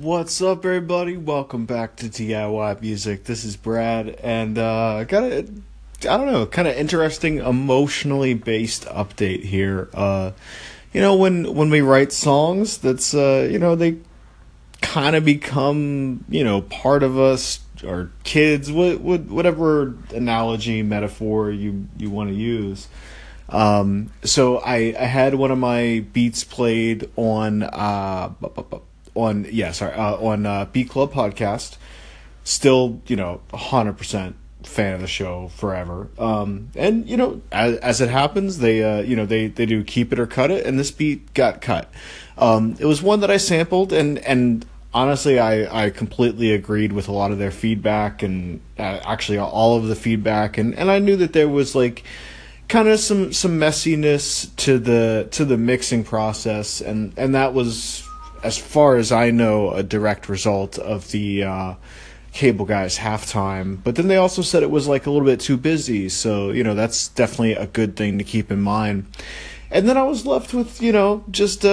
What's up, everybody? Welcome back to DIY Music. This is Brad, and I got kind of interesting, emotionally based update here. When we write songs, that's they kind of become part of us, our kids, whatever analogy, metaphor you want to use. So I had one of my beats played on Beat Club podcast. Still, 100% fan of the show forever. And as it happens, they do keep it or cut it, and this beat got cut. It was one that I sampled, and honestly, I completely agreed with a lot of their feedback, and actually all of the feedback, and I knew that there was kind of some messiness to the mixing process, and that was, as far as I know, a direct result of the Cable Guys halftime. But then they also said it was a little bit too busy, so that's definitely a good thing to keep in mind. And then I was left with just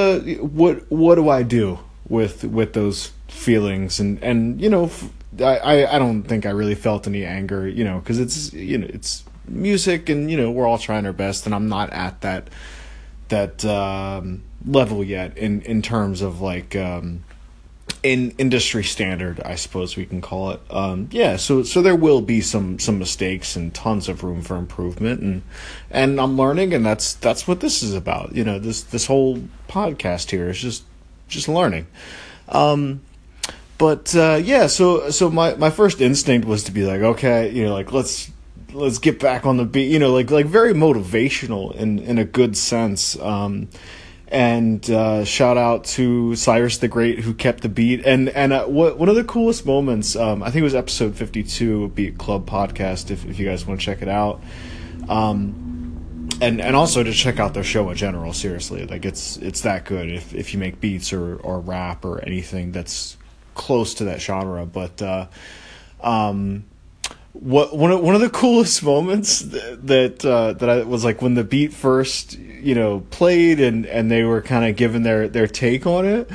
what do I do with those feelings? And I don't think I really felt any anger, because it's it's music, and we're all trying our best, and I'm not at that level yet in terms of in industry standard, I suppose we can call it. So there will be some mistakes and tons of room for improvement, and I'm learning, and that's what this is about. This whole podcast here is just learning. So my first instinct was to be okay, let's get back on the beat, very motivational in a good sense. Shout out to Cyrus the Great, who kept the beat. And one of the coolest moments, I think it was episode 52 of Beat Club podcast, if you guys want to check it out. And also to check out their show in general, seriously. It's that good if you make beats or rap or anything that's close to that genre. But one of the coolest moments that I was when the beat first played, and they were kind of giving their take on it,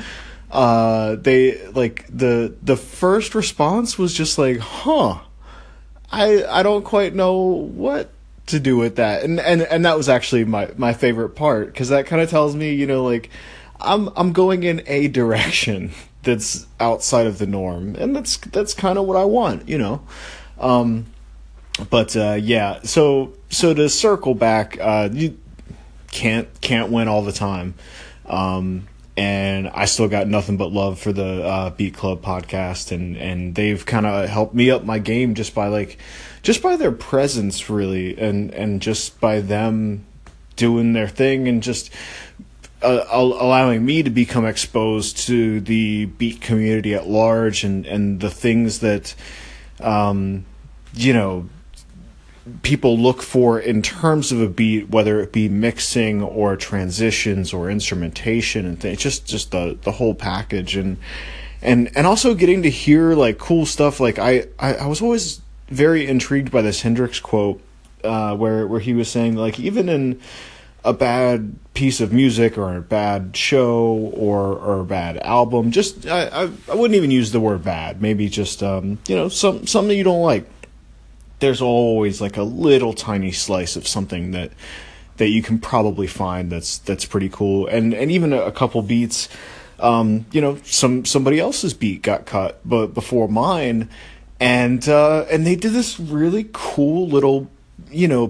they the first response was just I don't quite know what to do with that, and that was actually my favorite part, because that kind of tells me I'm going in a direction that's outside of the norm, and that's kind of what I want. So to circle back, you can't win all the time. And I still got nothing but love for the Beat Club podcast, and they've kind of helped me up my game just by just by their presence, really, and just by them doing their thing, and just allowing me to become exposed to the beat community at large, and the things that people look for in terms of a beat, whether it be mixing or transitions or instrumentation and things, just the whole package, and also getting to hear cool stuff. I was always very intrigued by this Hendrix quote, where he was saying even in a bad piece of music or a bad show or a bad album, I wouldn't even use the word bad, maybe just something you don't like, there's always a little tiny slice of something that you can probably find that's pretty cool. And even a couple beats, somebody else's beat got cut but before mine, and they did this really cool little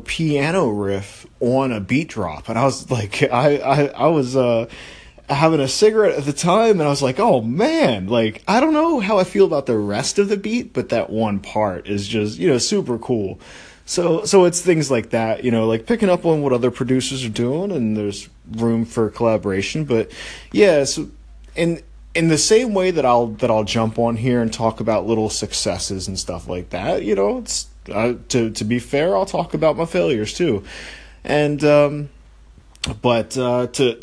piano riff on a beat drop, and I was I was having a cigarette at the time, and I was oh man, I don't know how I feel about the rest of the beat, but that one part is just super cool. So it's things like that, picking up on what other producers are doing, and there's room for collaboration. But yeah, so in the same way that I'll jump on here and talk about little successes and stuff like that, it's to be fair, I'll talk about my failures too, and to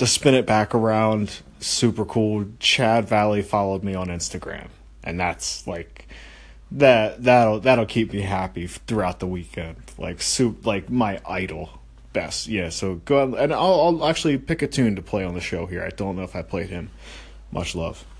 spin it back around, super cool. Chad Valley followed me on Instagram, and that's that'll keep me happy throughout the weekend. My idol, best, yeah. So go on, and I'll actually pick a tune to play on the show here. I don't know if I played him. Much love.